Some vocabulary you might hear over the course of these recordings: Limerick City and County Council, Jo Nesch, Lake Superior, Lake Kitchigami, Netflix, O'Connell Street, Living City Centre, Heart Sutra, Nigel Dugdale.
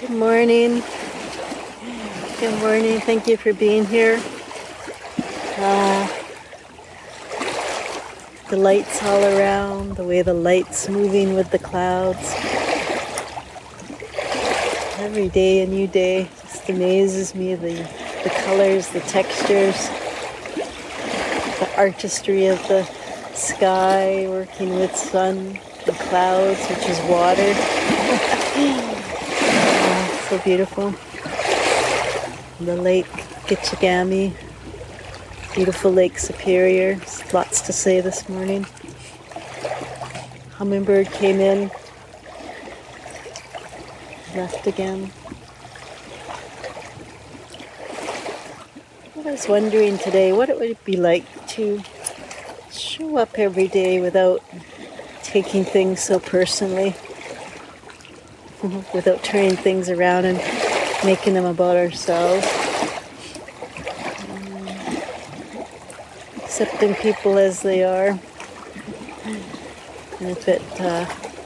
Good morning. Good morning. Thank you for being here. The lights all around, the way the light's moving with the clouds. Every day, a new day. Just amazes me, the colors, the textures, the artistry of the sky working with sun and clouds, which is water. So beautiful. The Lake Kitchigami, beautiful Lake Superior. There's lots to say this morning. Hummingbird came in, left again. I was wondering today what it would be like to show up every day without taking things so personally, without turning things around and making them about ourselves. Accepting people as they are. And if it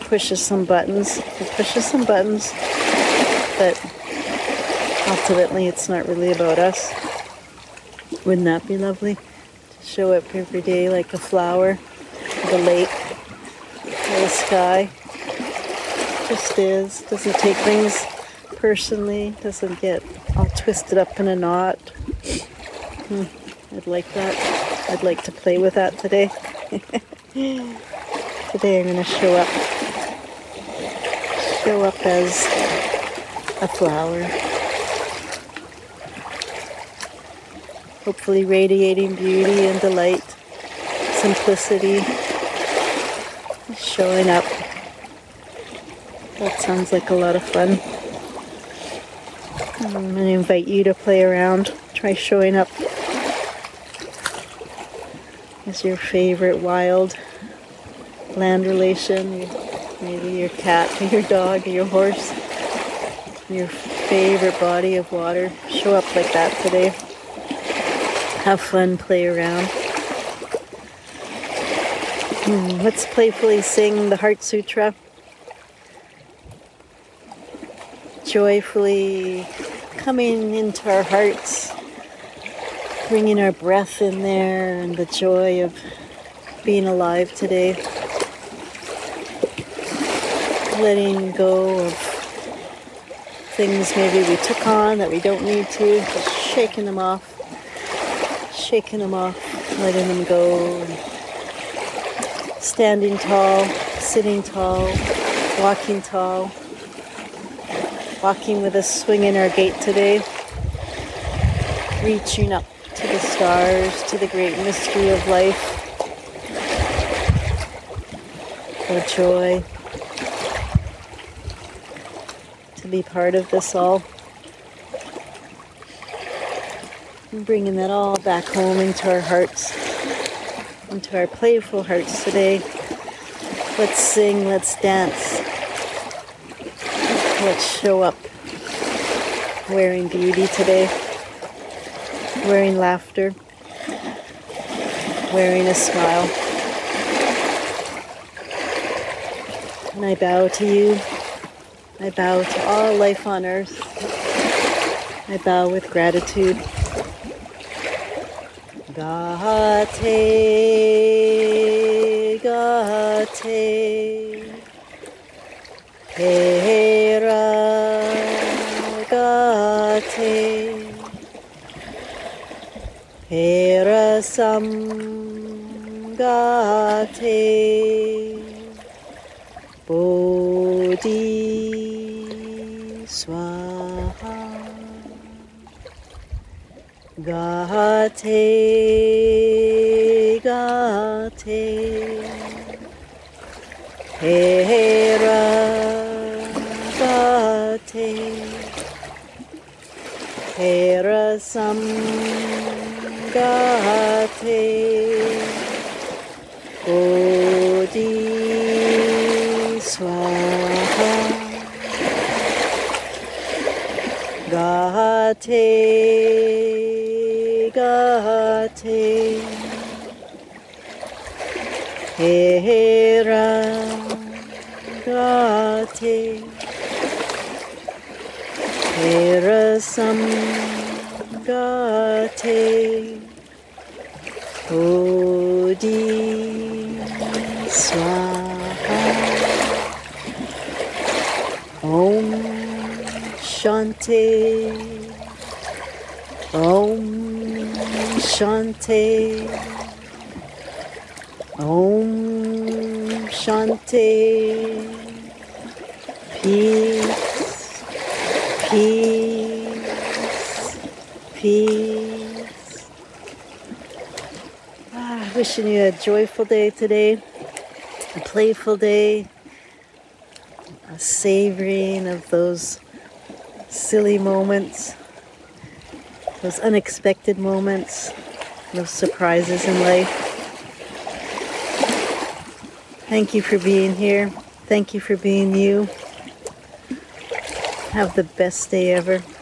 pushes some buttons, but ultimately it's not really about us. Wouldn't that be lovely? To show up every day like a flower, the lake, the sky. Just is. Doesn't take things personally. Doesn't get all twisted up in a knot. I'd like that. I'd like to play with that today. Today I'm going to show up. Show up as a flower. Hopefully radiating beauty and delight, simplicity, showing up. That sounds like a lot of fun. I'm going to invite you to play around. Try showing up as your favorite wild land relation, maybe your cat, or your dog, or your horse, your favorite body of water. Show up like that today. Have fun, play around. Let's playfully sing the Heart Sutra. Joyfully coming into our hearts, bringing our breath in there and the joy of being alive today. Letting go of things maybe we took on that we don't need to, just shaking them off, letting them go, standing tall, sitting tall, walking tall, walking with a swing in our gait today, reaching up to the stars, to the great mystery of life, the joy to be part of this all. Bringing that all back home into our hearts, into our playful hearts today. Let's sing, let's dance, let's show up wearing beauty today, wearing laughter, wearing a smile. And I bow to you, I bow to all life on earth, I bow with gratitude. Gate, gate, hera, gate, hera sam, gate, bodhi swaha. Gate, gate, hera, gate, hera sam, gate, bodhi swaha. Gate, gate, hera, gate, Sangate Odi Swaha Om Shanti Om Shanti Om Shanti Peace, peace, peace. Wishing you a joyful day today, a playful day, a savoring of those silly moments, those unexpected moments, those surprises in life. Thank you for being here. Thank you for being you. Have the best day ever.